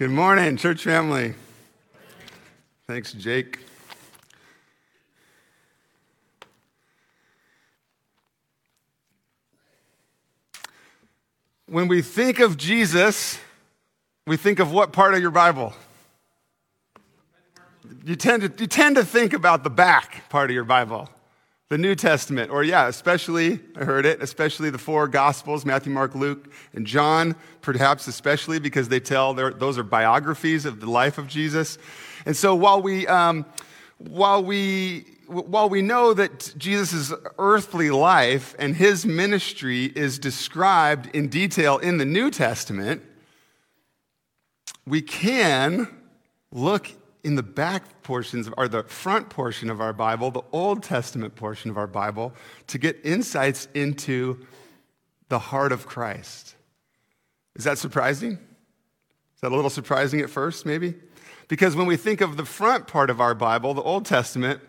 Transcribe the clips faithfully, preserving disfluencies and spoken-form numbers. Good morning, church family. Thanks, Jake. When we think of Jesus, we think of what part of your Bible? You tend to, you tend to think about the back part of your Bible, the New Testament, or yeah, especially, I heard it, especially the four Gospels, Matthew, Mark, Luke, and John, perhaps especially because they tell, their, those are biographies of the life of Jesus. And so while we, um, while we, while we know that Jesus' earthly life and his ministry is described in detail in the New Testament, we can look in the back portions, or the front portion of our Bible, the Old Testament portion of our Bible, to get insights into the heart of Christ. Is that surprising? Is that a little surprising at first, maybe? Because when we think of the front part of our Bible, the Old Testament,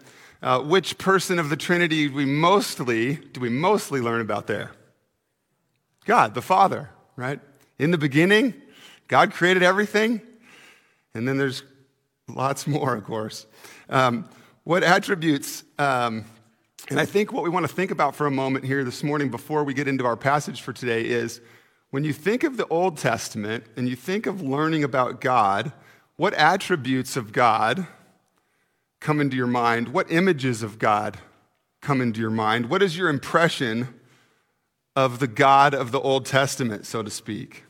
uh, which person of the Trinity we mostly, do we mostly learn about there? God, the Father, right? In the beginning, God created everything, and then there's lots more, of course. Um, what attributes, um, and I think what we want to think about for a moment here this morning before we get into our passage for today is, when you think of the Old Testament and you think of learning about God, what attributes of God come into your mind? What images of God come into your mind? What is your impression of the God of the Old Testament, so to speak?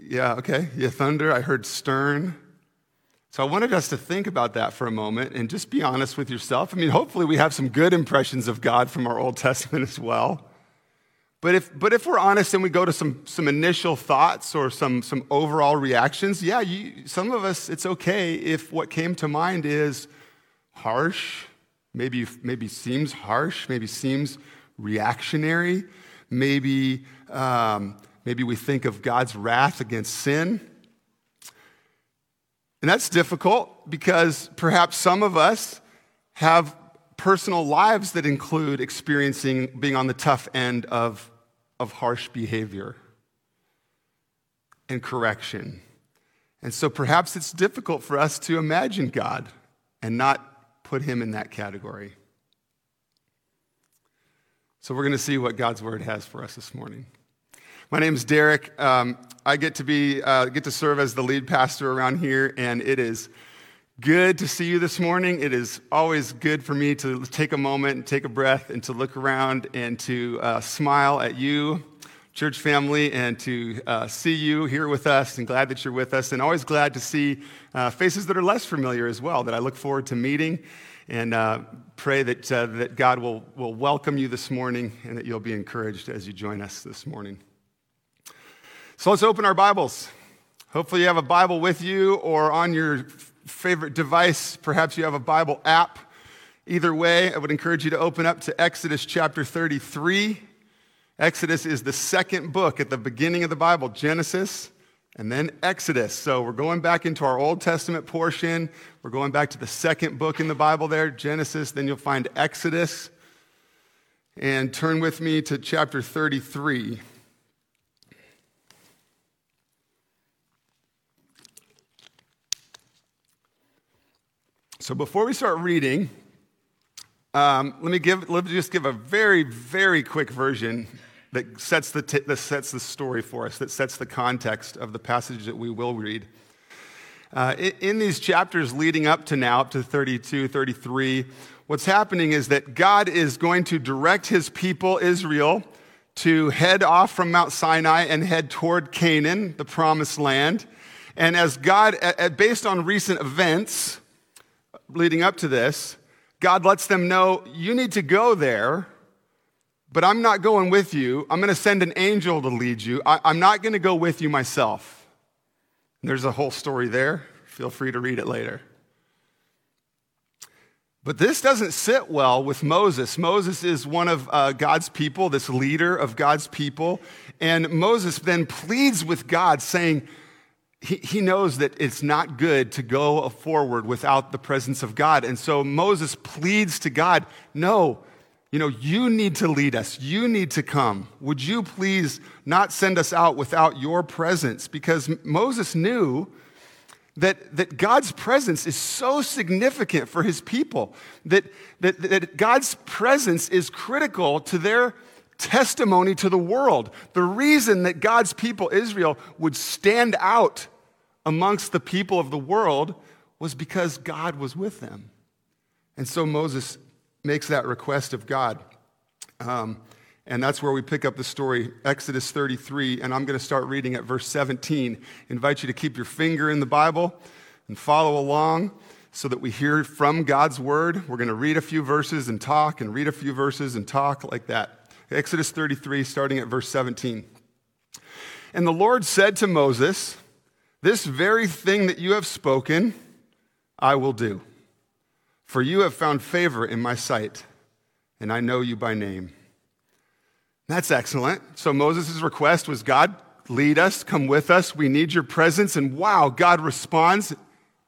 Yeah, okay. Yeah, thunder. I heard stern. So I wanted us to think about that for a moment and just be honest with yourself. I mean, hopefully we have some good impressions of God from our Old Testament as well. But if but if we're honest and we go to some some initial thoughts or some some overall reactions, yeah, you, some of us, it's okay if what came to mind is harsh, maybe maybe seems harsh, maybe seems reactionary, maybe um, Maybe we think of God's wrath against sin. And that's difficult because perhaps some of us have personal lives that include experiencing being on the tough end of, of harsh behavior and correction. And so perhaps it's difficult for us to imagine God and not put him in that category. So we're going to see what God's word has for us this morning. My name's Derek. Um, I get to be uh, get to serve as the lead pastor around here, and it is good to see you this morning. It is always good for me to take a moment and take a breath and to look around and to uh, smile at you, church family, and to uh, see you here with us, and glad that you're with us, and always glad to see uh, faces that are less familiar as well, that I look forward to meeting, and uh, pray that uh, that God will, will welcome you this morning and that you'll be encouraged as you join us this morning. So let's open our Bibles. Hopefully you have a Bible with you or on your favorite device. Perhaps you have a Bible app. Either way, I would encourage you to open up to Exodus chapter thirty-three. Exodus is the second book at the beginning of the Bible, Genesis and then Exodus. So we're going back into our Old Testament portion. We're going back to the second book in the Bible there, Genesis. Then you'll find Exodus. And turn with me to chapter thirty-three. So before we start reading, um, let me give let me just give a very very quick version that sets the t- that sets the story for us, that sets the context of the passage that we will read. Uh, in, in these chapters leading up to now, up to thirty-two, thirty-three, what's happening is that God is going to direct his people Israel to head off from Mount Sinai and head toward Canaan, the Promised Land, and as God, based on recent events leading up to this, God lets them know, you need to go there, but I'm not going with you. I'm going to send an angel to lead you. I, I'm not going to go with you myself. And there's a whole story there. Feel free to read it later. But this doesn't sit well with Moses. Moses is one of uh, God's people, this leader of God's people. And Moses then pleads with God saying, He, he knows that it's not good to go forward without the presence of God. And so Moses pleads to God, no, you know, you need to lead us. You need to come. Would you please not send us out without your presence? Because Moses knew that, that God's presence is so significant for his people, that, that, that God's presence is critical to their testimony to the world. The reason that God's people, Israel, would stand out amongst the people of the world was because God was with them. And so Moses makes that request of God. Um, and that's where we pick up the story, Exodus thirty-three, and I'm going to start reading at verse seventeen. I invite you to keep your finger in the Bible and follow along so that we hear from God's word. We're going to read a few verses and talk and read a few verses and talk like that. Exodus thirty-three, starting at verse seventeen. And the Lord said to Moses, "This very thing that you have spoken, I will do. For you have found favor in my sight, and I know you by name." That's excellent. So Moses' request was, God, lead us, come with us, we need your presence. And wow, God responds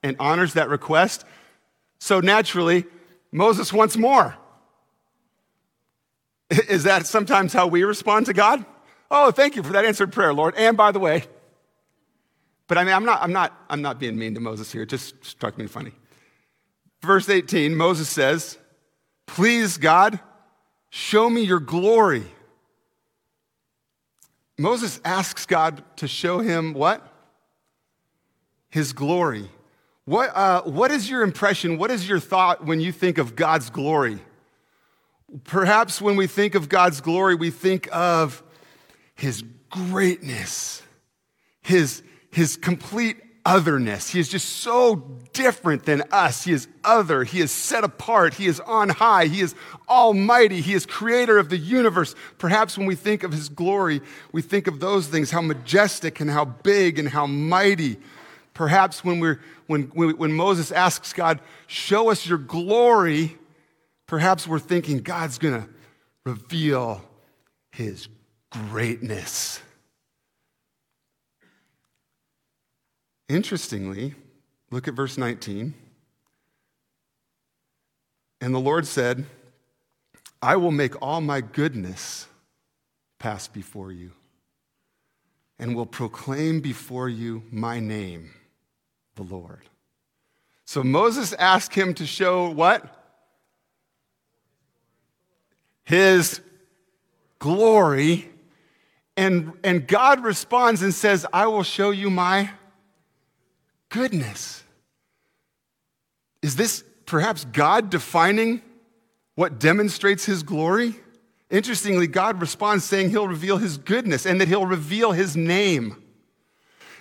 and honors that request. So naturally, Moses wants more. Is that sometimes how we respond to God? Oh, thank you for that answered prayer, Lord. And by the way, but I mean, I'm not, I'm not, I'm not being mean to Moses here. It just struck me funny. Verse eighteen, Moses says, "Please, God, show me your glory." Moses asks God to show him what? His glory. What, uh, what is your impression? What is your thought when you think of God's glory? Perhaps when we think of God's glory, we think of his greatness, his, his complete otherness. He is just so different than us. He is other. He is set apart. He is on high. He is almighty. He is creator of the universe. Perhaps when we think of his glory, we think of those things, how majestic and how big and how mighty. Perhaps when we're when when, when Moses asks God, show us your glory, perhaps we're thinking God's going to reveal his greatness. Interestingly, look at verse nineteen. And the Lord said, "I will make all my goodness pass before you and will proclaim before you my name, the Lord." So Moses asked him to show what? His glory. And, and God responds and says, "I will show you my goodness." Is this perhaps God defining what demonstrates his glory? Interestingly, God responds saying he'll reveal his goodness and that he'll reveal his name.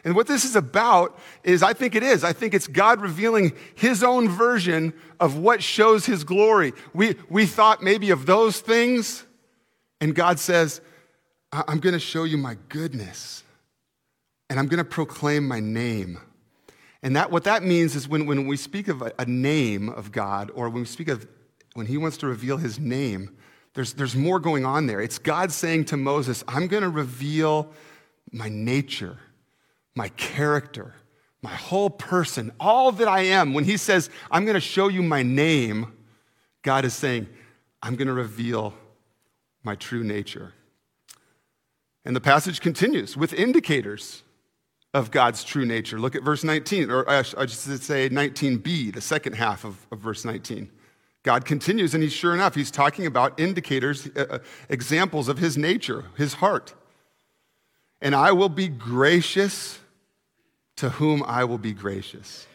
And what this is about is, I think it is, I think it's God revealing his own version of what shows his glory. We, we thought maybe of those things, and God says, I'm going to show you my goodness, and I'm going to proclaim my name. And that what that means is when, when we speak of a, a name of God, or when we speak of when he wants to reveal his name, there's, there's more going on there. It's God saying to Moses, I'm going to reveal my nature, my character, my whole person, all that I am. When he says, I'm going to show you my name, God is saying, I'm going to reveal my true nature. And the passage continues with indicators of God's true nature. Look at verse nineteen, or I should say nineteen b, the second half of, of verse nineteen. God continues, and he's sure enough, he's talking about indicators, uh, examples of his nature, his heart. "And I will be gracious to whom I will be gracious,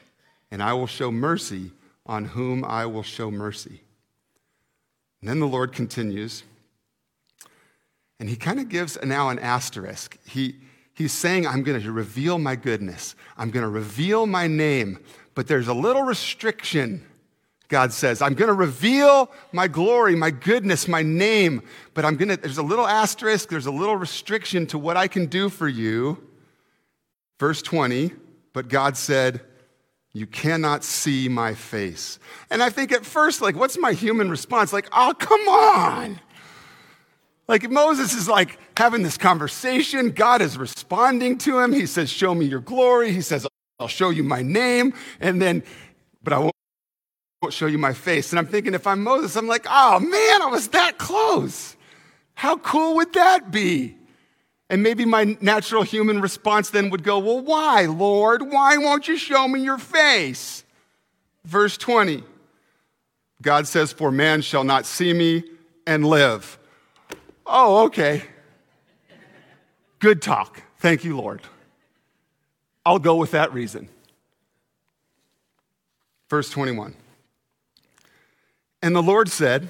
and I will show mercy on whom I will show mercy." And then the Lord continues, and he kind of gives now an asterisk. He He's saying, I'm going to reveal my goodness. I'm going to reveal my name. But there's a little restriction, God says. I'm going to reveal my glory, my goodness, my name. But I'm going to, there's a little asterisk, there's a little restriction to what I can do for you. Verse twenty, but God said, "You cannot see my face." And I think at first, like, what's my human response? Like, oh, come on. Like Moses is like having this conversation. God is responding to him. He says, "Show me your glory." He says, "I'll show you my name." And then, but I won't won't show you my face. And I'm thinking, if I'm Moses, I'm like, oh man, I was that close. How cool would that be? And maybe my natural human response then would go, well, why, Lord? Why won't you show me your face? Verse twenty, God says, for man shall not see me and live. Oh, okay. Good talk. Thank you, Lord. I'll go with that reason. Verse twenty-one. And the Lord said,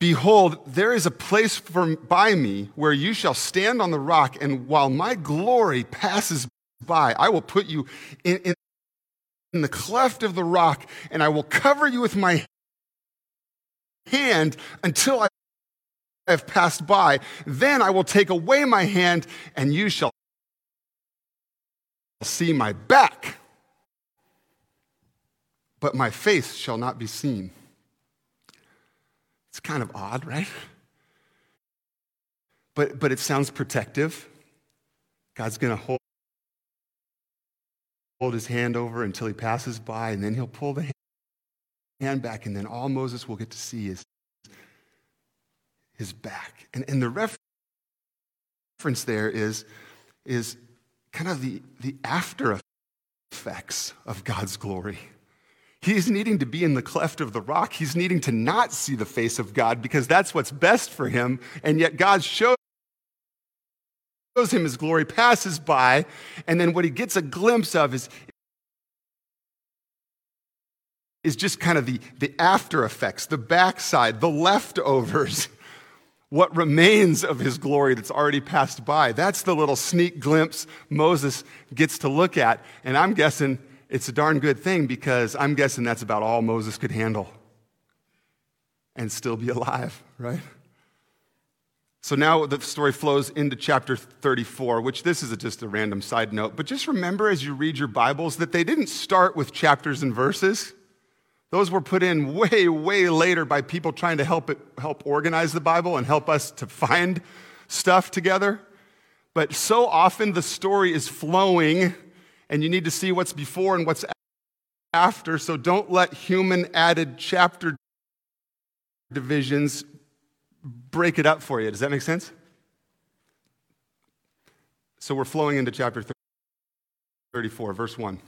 behold, there is a place for, by me where you shall stand on the rock, and while my glory passes by, I will put you in, in, in the cleft of the rock, and I will cover you with my hand until I have passed by. Then I will take away my hand, and you shall see my back, but my face shall not be seen. It's kind of odd, right? But but it sounds protective. God's going to hold, hold his hand over until he passes by, and then he'll pull the hand back, and then all Moses will get to see is his back. And, and the reference there is, is kind of the, the after effects of God's glory. He's needing to be in the cleft of the rock. He's needing to not see the face of God because that's what's best for him. And yet God shows him his glory, passes by, and then what he gets a glimpse of is, is just kind of the, the after effects, the backside, the leftovers, what remains of his glory that's already passed by. That's the little sneak glimpse Moses gets to look at. And I'm guessing it's a darn good thing because I'm guessing that's about all Moses could handle and still be alive, right? So now the story flows into chapter thirty-four, which this is a, just a random side note, but just remember as you read your Bibles that they didn't start with chapters and verses. Those were put in way, way later by people trying to help it, help organize the Bible and help us to find stuff together. But so often the story is flowing and you need to see what's before and what's after, so don't let human-added chapter divisions break it up for you. Does that make sense? So we're flowing into chapter thirty-four, verse one.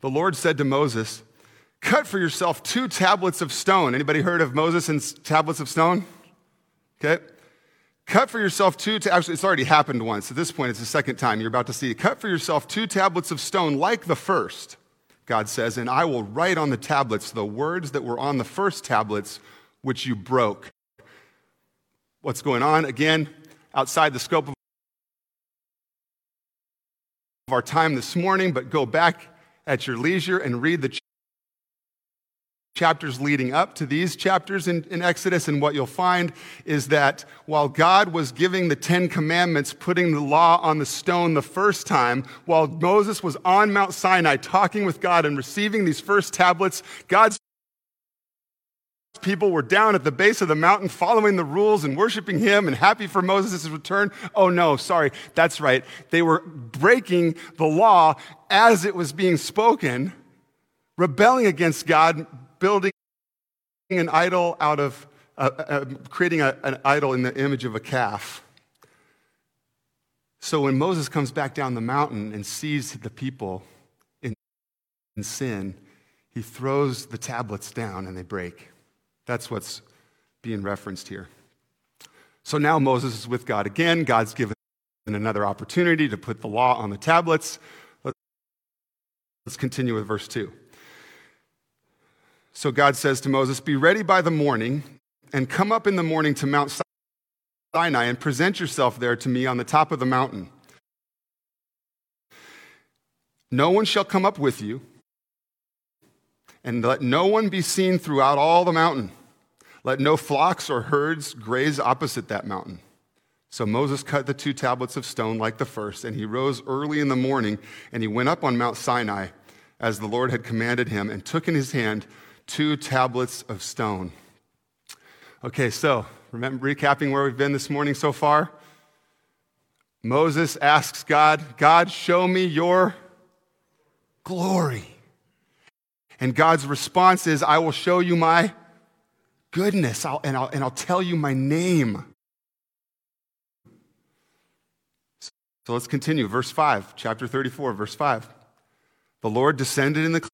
The Lord said to Moses, cut for yourself two tablets of stone. Anybody heard of Moses and tablets of stone? Okay. Cut for yourself two, ta- actually it's already happened once. At this point, it's the second time you're about to see. Cut for yourself two tablets of stone like the first, God says, and I will write on the tablets the words that were on the first tablets which you broke. What's going on? Again, outside the scope of our time this morning, but go back at your leisure and read the ch- chapters leading up to these chapters in, in Exodus, and what you'll find is that while God was giving the Ten Commandments, putting the law on the stone the first time, while Moses was on Mount Sinai talking with God and receiving these first tablets, God's people were down at the base of the mountain following the rules and worshiping him and happy for Moses' return. Oh no, sorry, that's right. They were breaking the law as it was being spoken, rebelling against God, building an idol out of, uh, uh, creating a, an idol in the image of a calf. So when Moses comes back down the mountain and sees the people in, in sin, he throws the tablets down and they break. That's what's being referenced here. So now Moses is with God again. God's given another opportunity to put the law on the tablets. Let's continue with verse two. So God says to Moses, be ready by the morning and come up in the morning to Mount Sinai and present yourself there to me on the top of the mountain. No one shall come up with you, and let no one be seen throughout all the mountain. Let no flocks or herds graze opposite that mountain. So Moses cut the two tablets of stone like the first, and he rose early in the morning, and he went up on Mount Sinai as the Lord had commanded him, and took in his hand two tablets of stone. Okay, so remember, recapping where we've been this morning so far. Moses asks God, God, show me your glory. And God's response is, I will show you my goodness, I'll, and, I'll, and I'll tell you my name. So let's continue. Verse five, chapter thirty-four, verse five. The Lord descended in the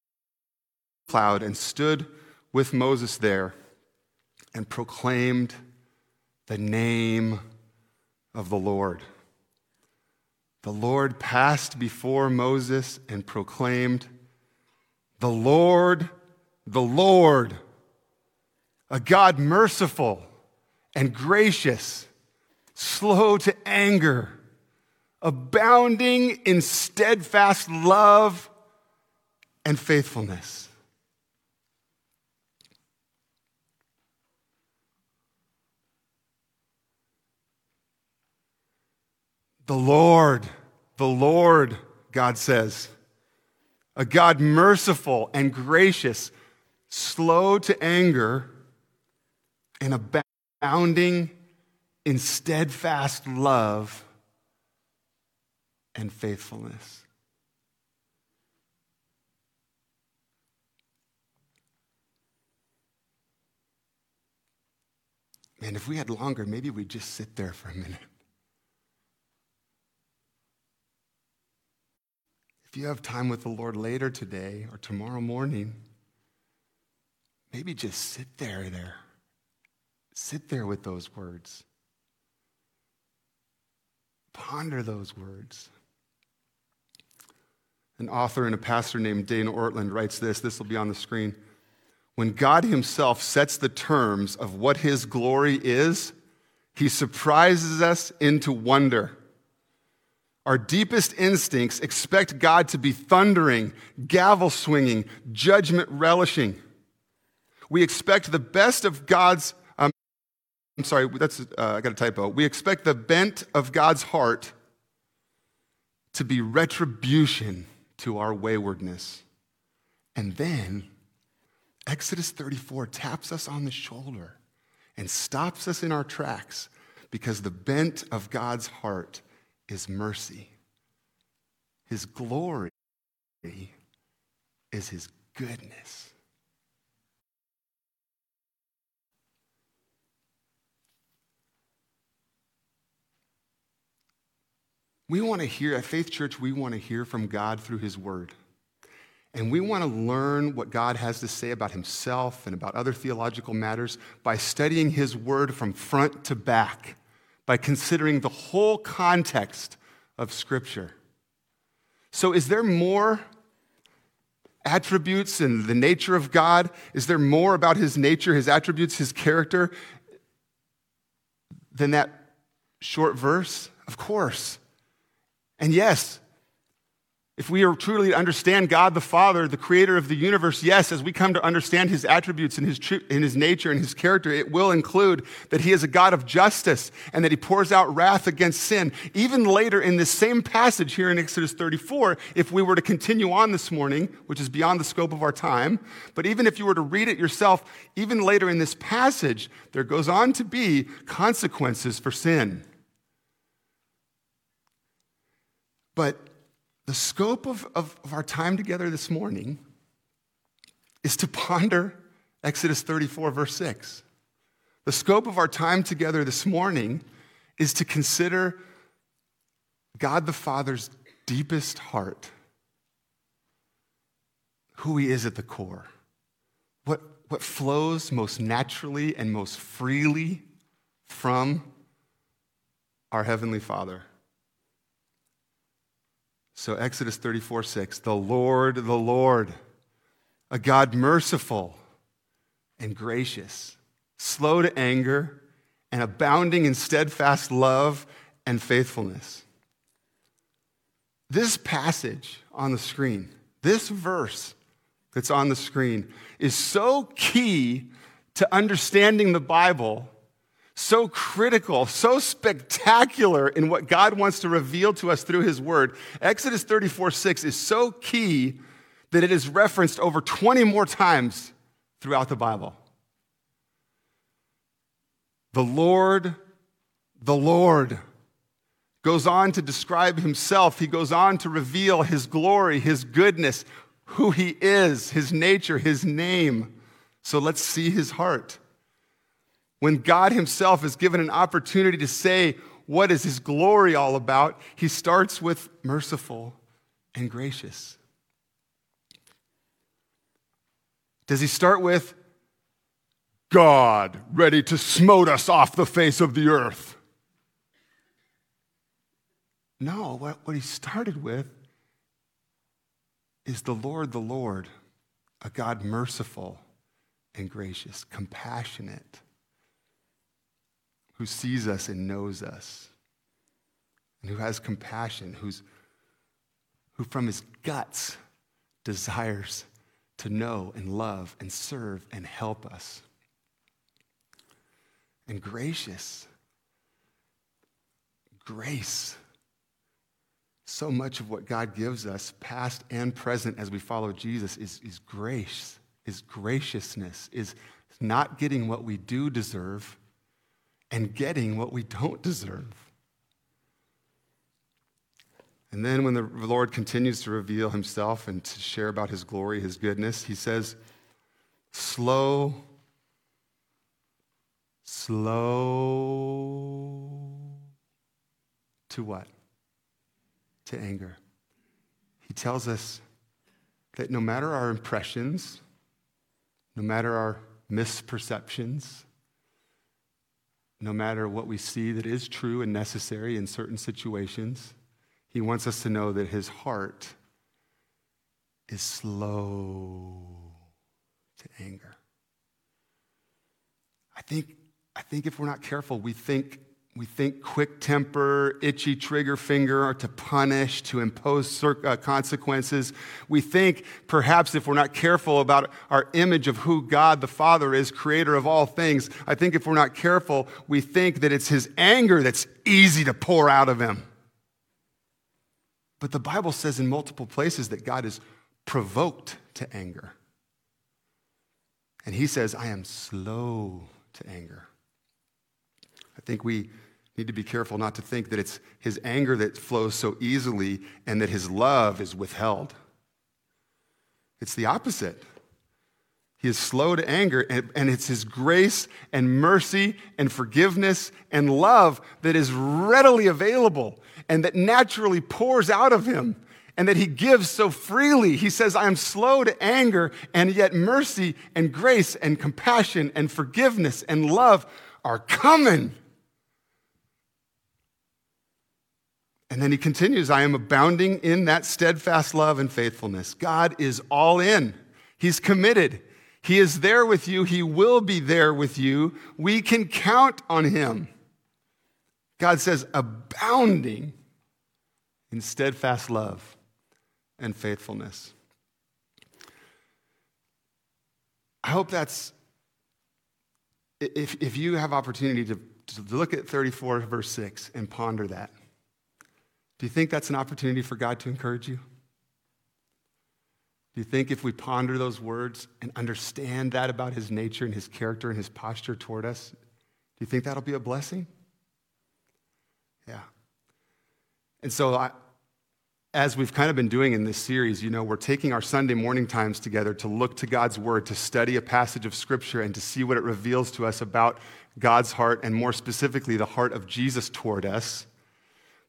cloud and stood with Moses there and proclaimed the name of the Lord. The Lord passed before Moses and proclaimed, the Lord, the Lord, a God merciful and gracious, slow to anger, abounding in steadfast love and faithfulness. The Lord, the Lord, God says, a God merciful and gracious, slow to anger, and abounding in steadfast love and faithfulness. Man, if we had longer, maybe we'd just sit there for a minute. If you have time with the Lord later today or tomorrow morning, maybe just sit there there. Sit there with those words. Ponder those words. An author and a pastor named Dane Ortland writes this. This will be on the screen. When God himself sets the terms of what his glory is, he surprises us into wonder. Our deepest instincts expect God to be thundering, gavel-swinging, judgment-relishing. We expect the best of God's, um, I'm sorry, that's uh, I got a typo. We expect the bent of God's heart to be retribution to our waywardness. And then Exodus thirty-four taps us on the shoulder and stops us in our tracks, because the bent of God's heart is mercy. His glory is his goodness. We want to hear, at Faith Church, we want to hear from God through his word. And we want to learn what God has to say about himself and about other theological matters by studying his word from front to back, by considering the whole context of Scripture. So is there more attributes in the nature of God? Is there more about his nature, his attributes, his character than that short verse? Of course. And yes, if we are truly to understand God the Father, the creator of the universe, yes, as we come to understand his attributes and his tr- and his nature and his character, it will include that he is a God of justice and that he pours out wrath against sin. Even later in this same passage here in Exodus thirty-four, if we were to continue on this morning, which is beyond the scope of our time, but even if you were to read it yourself, even later in this passage, there goes on to be consequences for sin. But the scope of, of, of our time together this morning is to ponder Exodus thirty-four, verse six. The scope of our time together this morning is to consider God the Father's deepest heart, who he is at the core, what, what flows most naturally and most freely from our Heavenly Father. So Exodus thirty-four, six, the Lord, the Lord, a God merciful and gracious, slow to anger, and abounding in steadfast love and faithfulness. This passage on the screen, this verse that's on the screen, is so key to understanding the Bible, so critical, so spectacular in what God wants to reveal to us through his word. Exodus thirty-four, six is so key that it is referenced over twenty more times throughout the Bible. The Lord, the Lord, goes on to describe himself. He goes on to reveal his glory, his goodness, who he is, his nature, his name. So let's see his heart. When God himself is given an opportunity to say, what is his glory all about? He starts with merciful and gracious. Does he start with God ready to smote us off the face of the earth? No, what, what he started with is the Lord, the Lord, a God merciful and gracious, compassionate, who sees us and knows us, and who has compassion, who's, who from his guts desires to know and love and serve and help us. And gracious, grace, so much of what God gives us, past and present as we follow Jesus, is, is grace, is graciousness, is not getting what we do deserve, and getting what we don't deserve. And then when the Lord continues to reveal himself and to share about his glory, his goodness, he says, slow, slow to what? To anger. He tells us that no matter our impressions, no matter our misperceptions, no matter what we see that is true and necessary in certain situations, he wants us to know that his heart is slow to anger. I think, I think if we're not careful, we think we think quick temper, itchy trigger finger, or to punish, to impose consequences. We think, perhaps if we're not careful about our image of who God the Father is, creator of all things, I think if we're not careful, we think that it's his anger that's easy to pour out of him. But the Bible says in multiple places that God is provoked to anger. And he says, I am slow to anger. I think we need to be careful not to think that it's his anger that flows so easily and that his love is withheld. It's the opposite. He is slow to anger, and, and it's his grace and mercy and forgiveness and love that is readily available and that naturally pours out of him and that he gives so freely. He says, I am slow to anger, and yet mercy and grace and compassion and forgiveness and love are coming. And then he continues, I am abounding in that steadfast love and faithfulness. God is all in. He's committed. He is there with you. He will be there with you. We can count on him. God says, abounding in steadfast love and faithfulness. I hope that's, if if you have opportunity to, to look at thirty-four, verse six, and ponder that. Do you think that's an opportunity for God to encourage you? Do you think if we ponder those words and understand that about his nature and his character and his posture toward us, do you think that'll be a blessing? Yeah. And so I, as we've kind of been doing in this series, you know, we're taking our Sunday morning times together to look to God's word, to study a passage of scripture and to see what it reveals to us about God's heart and more specifically the heart of Jesus toward us.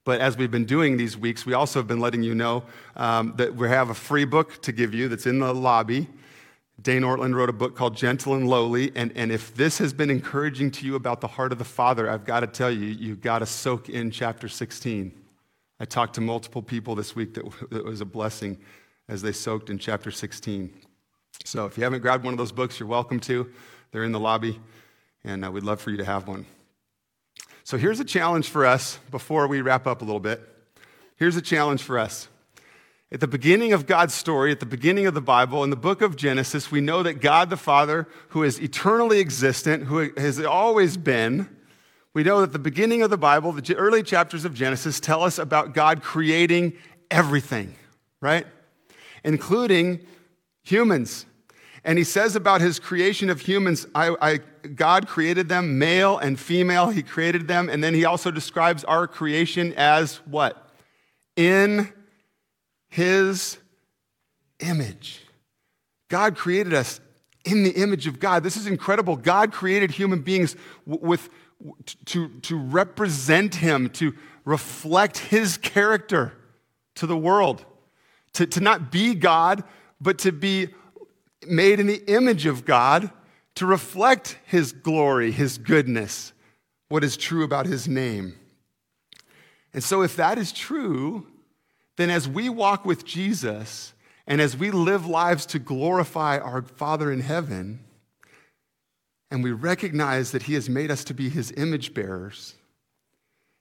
But as we've been doing these weeks, we also have been letting you know um, that we have a free book to give you that's in the lobby. Dane Ortland wrote a book called Gentle and Lowly, and, and if this has been encouraging to you about the heart of the Father, I've got to tell you, you've got to soak in chapter sixteen. I talked to multiple people this week that, that was a blessing as they soaked in chapter sixteen. So if you haven't grabbed one of those books, you're welcome to. They're in the lobby, and uh, we'd love for you to have one. So here's a challenge for us before we wrap up a little bit. Here's a challenge for us. At the beginning of God's story, at the beginning of the Bible, in the book of Genesis, we know that God the Father, who is eternally existent, who has always been, we know that the beginning of the Bible, the early chapters of Genesis, tell us about God creating everything, right? Including humans. And he says about his creation of humans, I, I, God created them, male and female, he created them. And then he also describes our creation as what? In his image. God created us in the image of God. This is incredible. God created human beings with to, to represent him, to reflect his character to the world, to, to not be God, but to be made in the image of God, to reflect his glory, his goodness, what is true about his name. And so if that is true, then as we walk with Jesus and as we live lives to glorify our Father in heaven, and we recognize that he has made us to be his image bearers,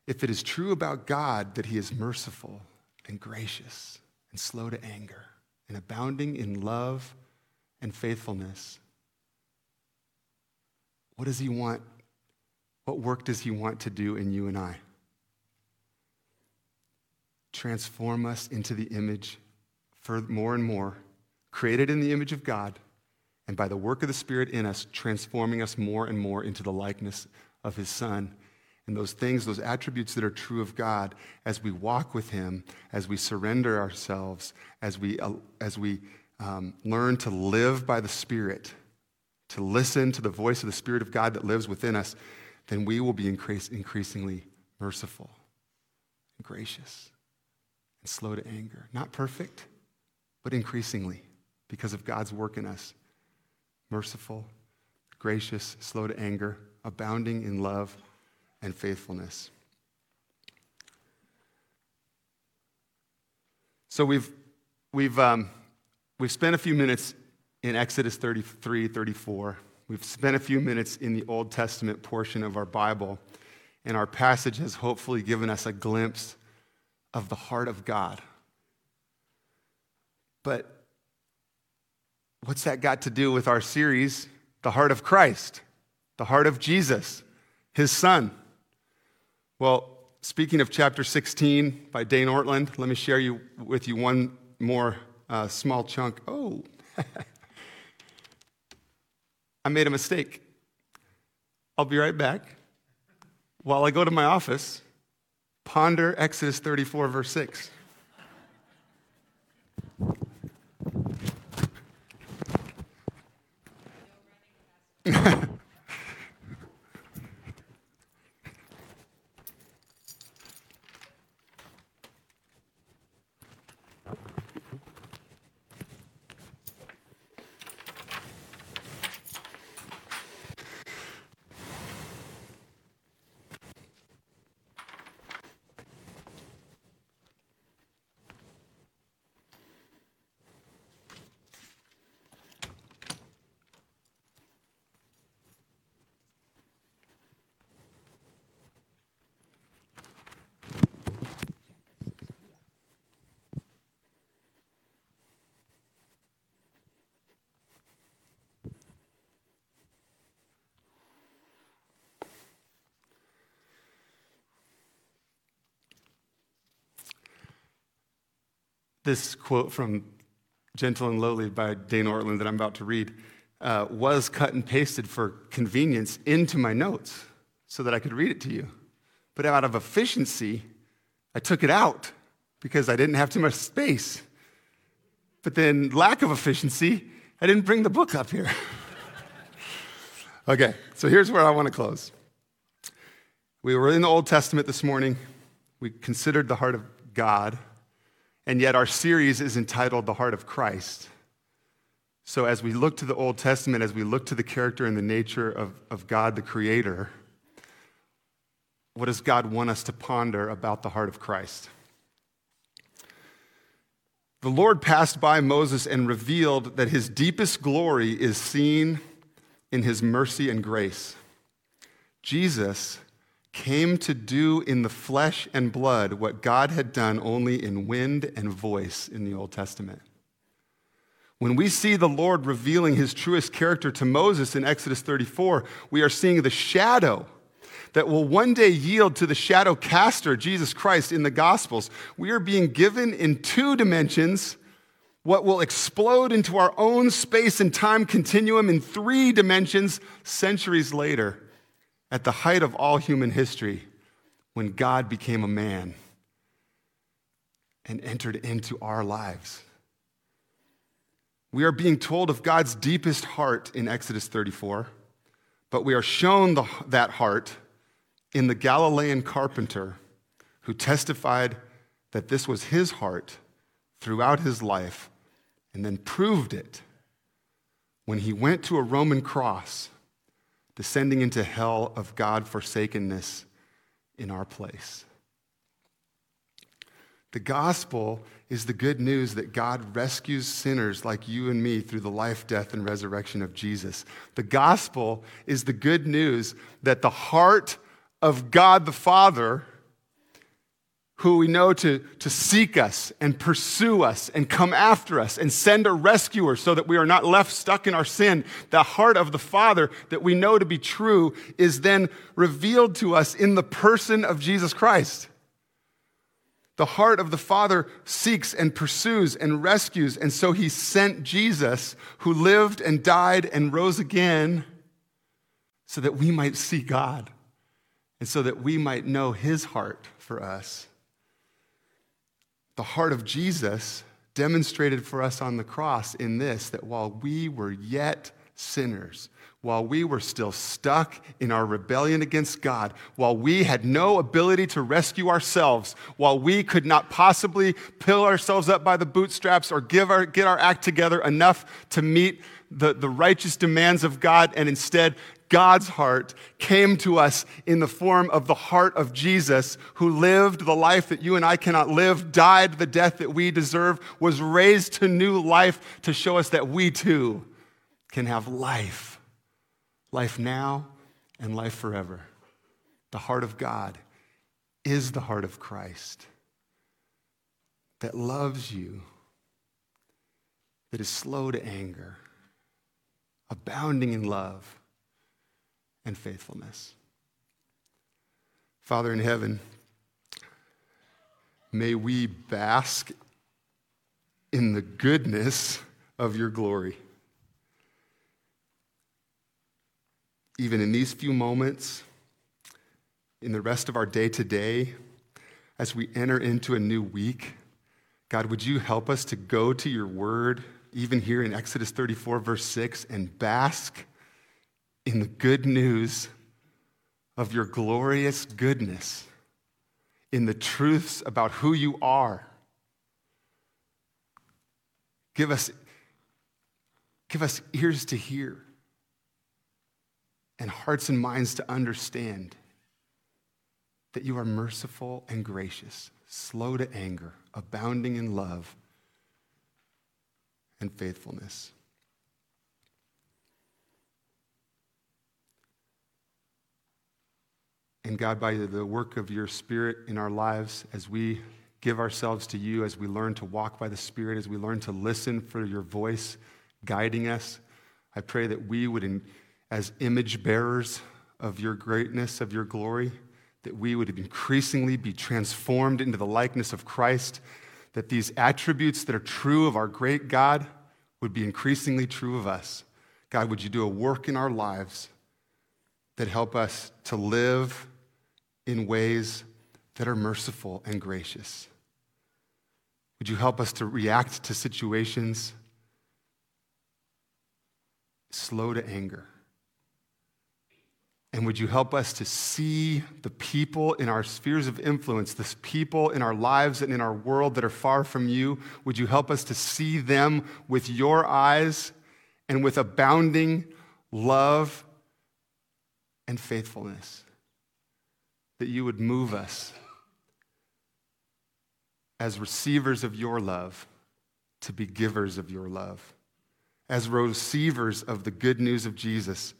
if it is true about God that he is merciful and gracious and slow to anger and abounding in love and faithfulness, what does he want? What work does he want to do in you and I? Transform us into the image for more and more, created in the image of God, and by the work of the Spirit in us, transforming us more and more into the likeness of his Son. And those things, those attributes that are true of God, as we walk with him, as we surrender ourselves, as we, uh, as we um, learn to live by the Spirit, to listen to the voice of the Spirit of God that lives within us, then we will be increase, increasingly merciful, and gracious, and slow to anger. Not perfect, but increasingly, because of God's work in us. Merciful, gracious, slow to anger, abounding in love and faithfulness. So we've we've um, we've spent a few minutes in Exodus thirty-three, thirty-four. We've spent a few minutes in the Old Testament portion of our Bible, and our passage has hopefully given us a glimpse of the heart of God. But what's that got to do with our series, The Heart of Christ, the heart of Jesus, his Son? Well, speaking of chapter sixteen by Dane Ortland, let me share you with you one more uh, small chunk. Oh, I made a mistake. I'll be right back. While I go to my office, ponder Exodus thirty-four, verse six. This quote from Gentle and Lowly by Dane Ortland that I'm about to read uh, was cut and pasted for convenience into my notes so that I could read it to you. But out of efficiency, I took it out because I didn't have too much space. But then lack of efficiency, I didn't bring the book up here. Okay, so here's where I want to close. We were in the Old Testament this morning. We considered the heart of God. And yet our series is entitled The Heart of Christ. So as we look to the Old Testament, as we look to the character and the nature of, of God the Creator, what does God want us to ponder about the heart of Christ? The Lord passed by Moses and revealed that his deepest glory is seen in his mercy and grace. Jesus came to do in the flesh and blood what God had done only in wind and voice in the Old Testament. When we see the Lord revealing his truest character to Moses in Exodus thirty-four, we are seeing the shadow that will one day yield to the shadow caster, Jesus Christ, in the Gospels. We are being given in two dimensions what will explode into our own space and time continuum in three dimensions centuries later, at the height of all human history, when God became a man and entered into our lives. We are being told of God's deepest heart in Exodus thirty-four, but we are shown the, that heart in the Galilean carpenter who testified that this was his heart throughout his life and then proved it when he went to a Roman cross, descending into hell of God-forsakenness in our place. The gospel is the good news that God rescues sinners like you and me through the life, death, and resurrection of Jesus. The gospel is the good news that the heart of God the Father, who we know to, to seek us and pursue us and come after us and send a rescuer so that we are not left stuck in our sin, the heart of the Father that we know to be true is then revealed to us in the person of Jesus Christ. The heart of the Father seeks and pursues and rescues, and so he sent Jesus, who lived and died and rose again, so that we might see God and so that we might know his heart for us. The heart of Jesus demonstrated for us on the cross in this, that while we were yet sinners, while we were still stuck in our rebellion against God, while we had no ability to rescue ourselves, while we could not possibly pull ourselves up by the bootstraps or give our, get our act together enough to meet the, the righteous demands of God, and instead God's heart came to us in the form of the heart of Jesus, who lived the life that you and I cannot live, died the death that we deserve, was raised to new life to show us that we too can have life. Life now and life forever. The heart of God is the heart of Christ that loves you, that is slow to anger, abounding in love and faithfulness. Father in heaven, may we bask in the goodness of your glory. Even in these few moments, in the rest of our day today, as we enter into a new week, God, would you help us to go to your word, even here in Exodus thirty-four, verse six, and bask in the good news of your glorious goodness, in the truths about who you are. Give us, give us ears to hear, and hearts and minds to understand that you are merciful and gracious, slow to anger, abounding in love and faithfulness. And God, by the work of your Spirit in our lives, as we give ourselves to you, as we learn to walk by the Spirit, as we learn to listen for your voice guiding us, I pray that we would en- as image bearers of your greatness, of your glory, that we would increasingly be transformed into the likeness of Christ, that these attributes that are true of our great God would be increasingly true of us. God, would you do a work in our lives that help us to live in ways that are merciful and gracious? Would you help us to react to situations slow to anger? And would you help us to see the people in our spheres of influence, the people in our lives and in our world that are far from you? Would you help us to see them with your eyes and with abounding love and faithfulness? That you would move us as receivers of your love to be givers of your love. As receivers of the good news of Jesus,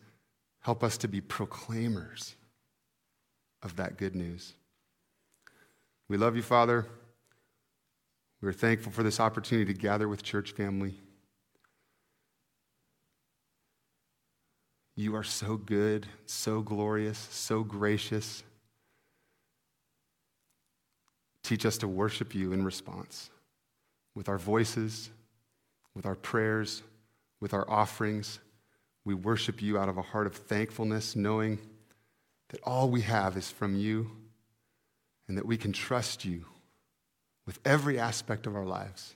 help us to be proclaimers of that good news. We love you, Father. We're thankful for this opportunity to gather with church family. You are so good, so glorious, so gracious. Teach us to worship you in response with our voices, with our prayers, with our offerings. We worship you out of a heart of thankfulness, knowing that all we have is from you and that we can trust you with every aspect of our lives.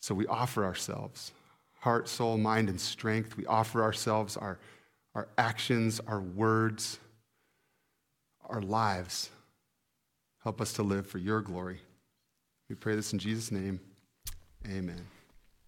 So we offer ourselves, heart, soul, mind, and strength. We offer ourselves, our, our actions, our words, our lives. Help us to live for your glory. We pray this in Jesus' name. Amen.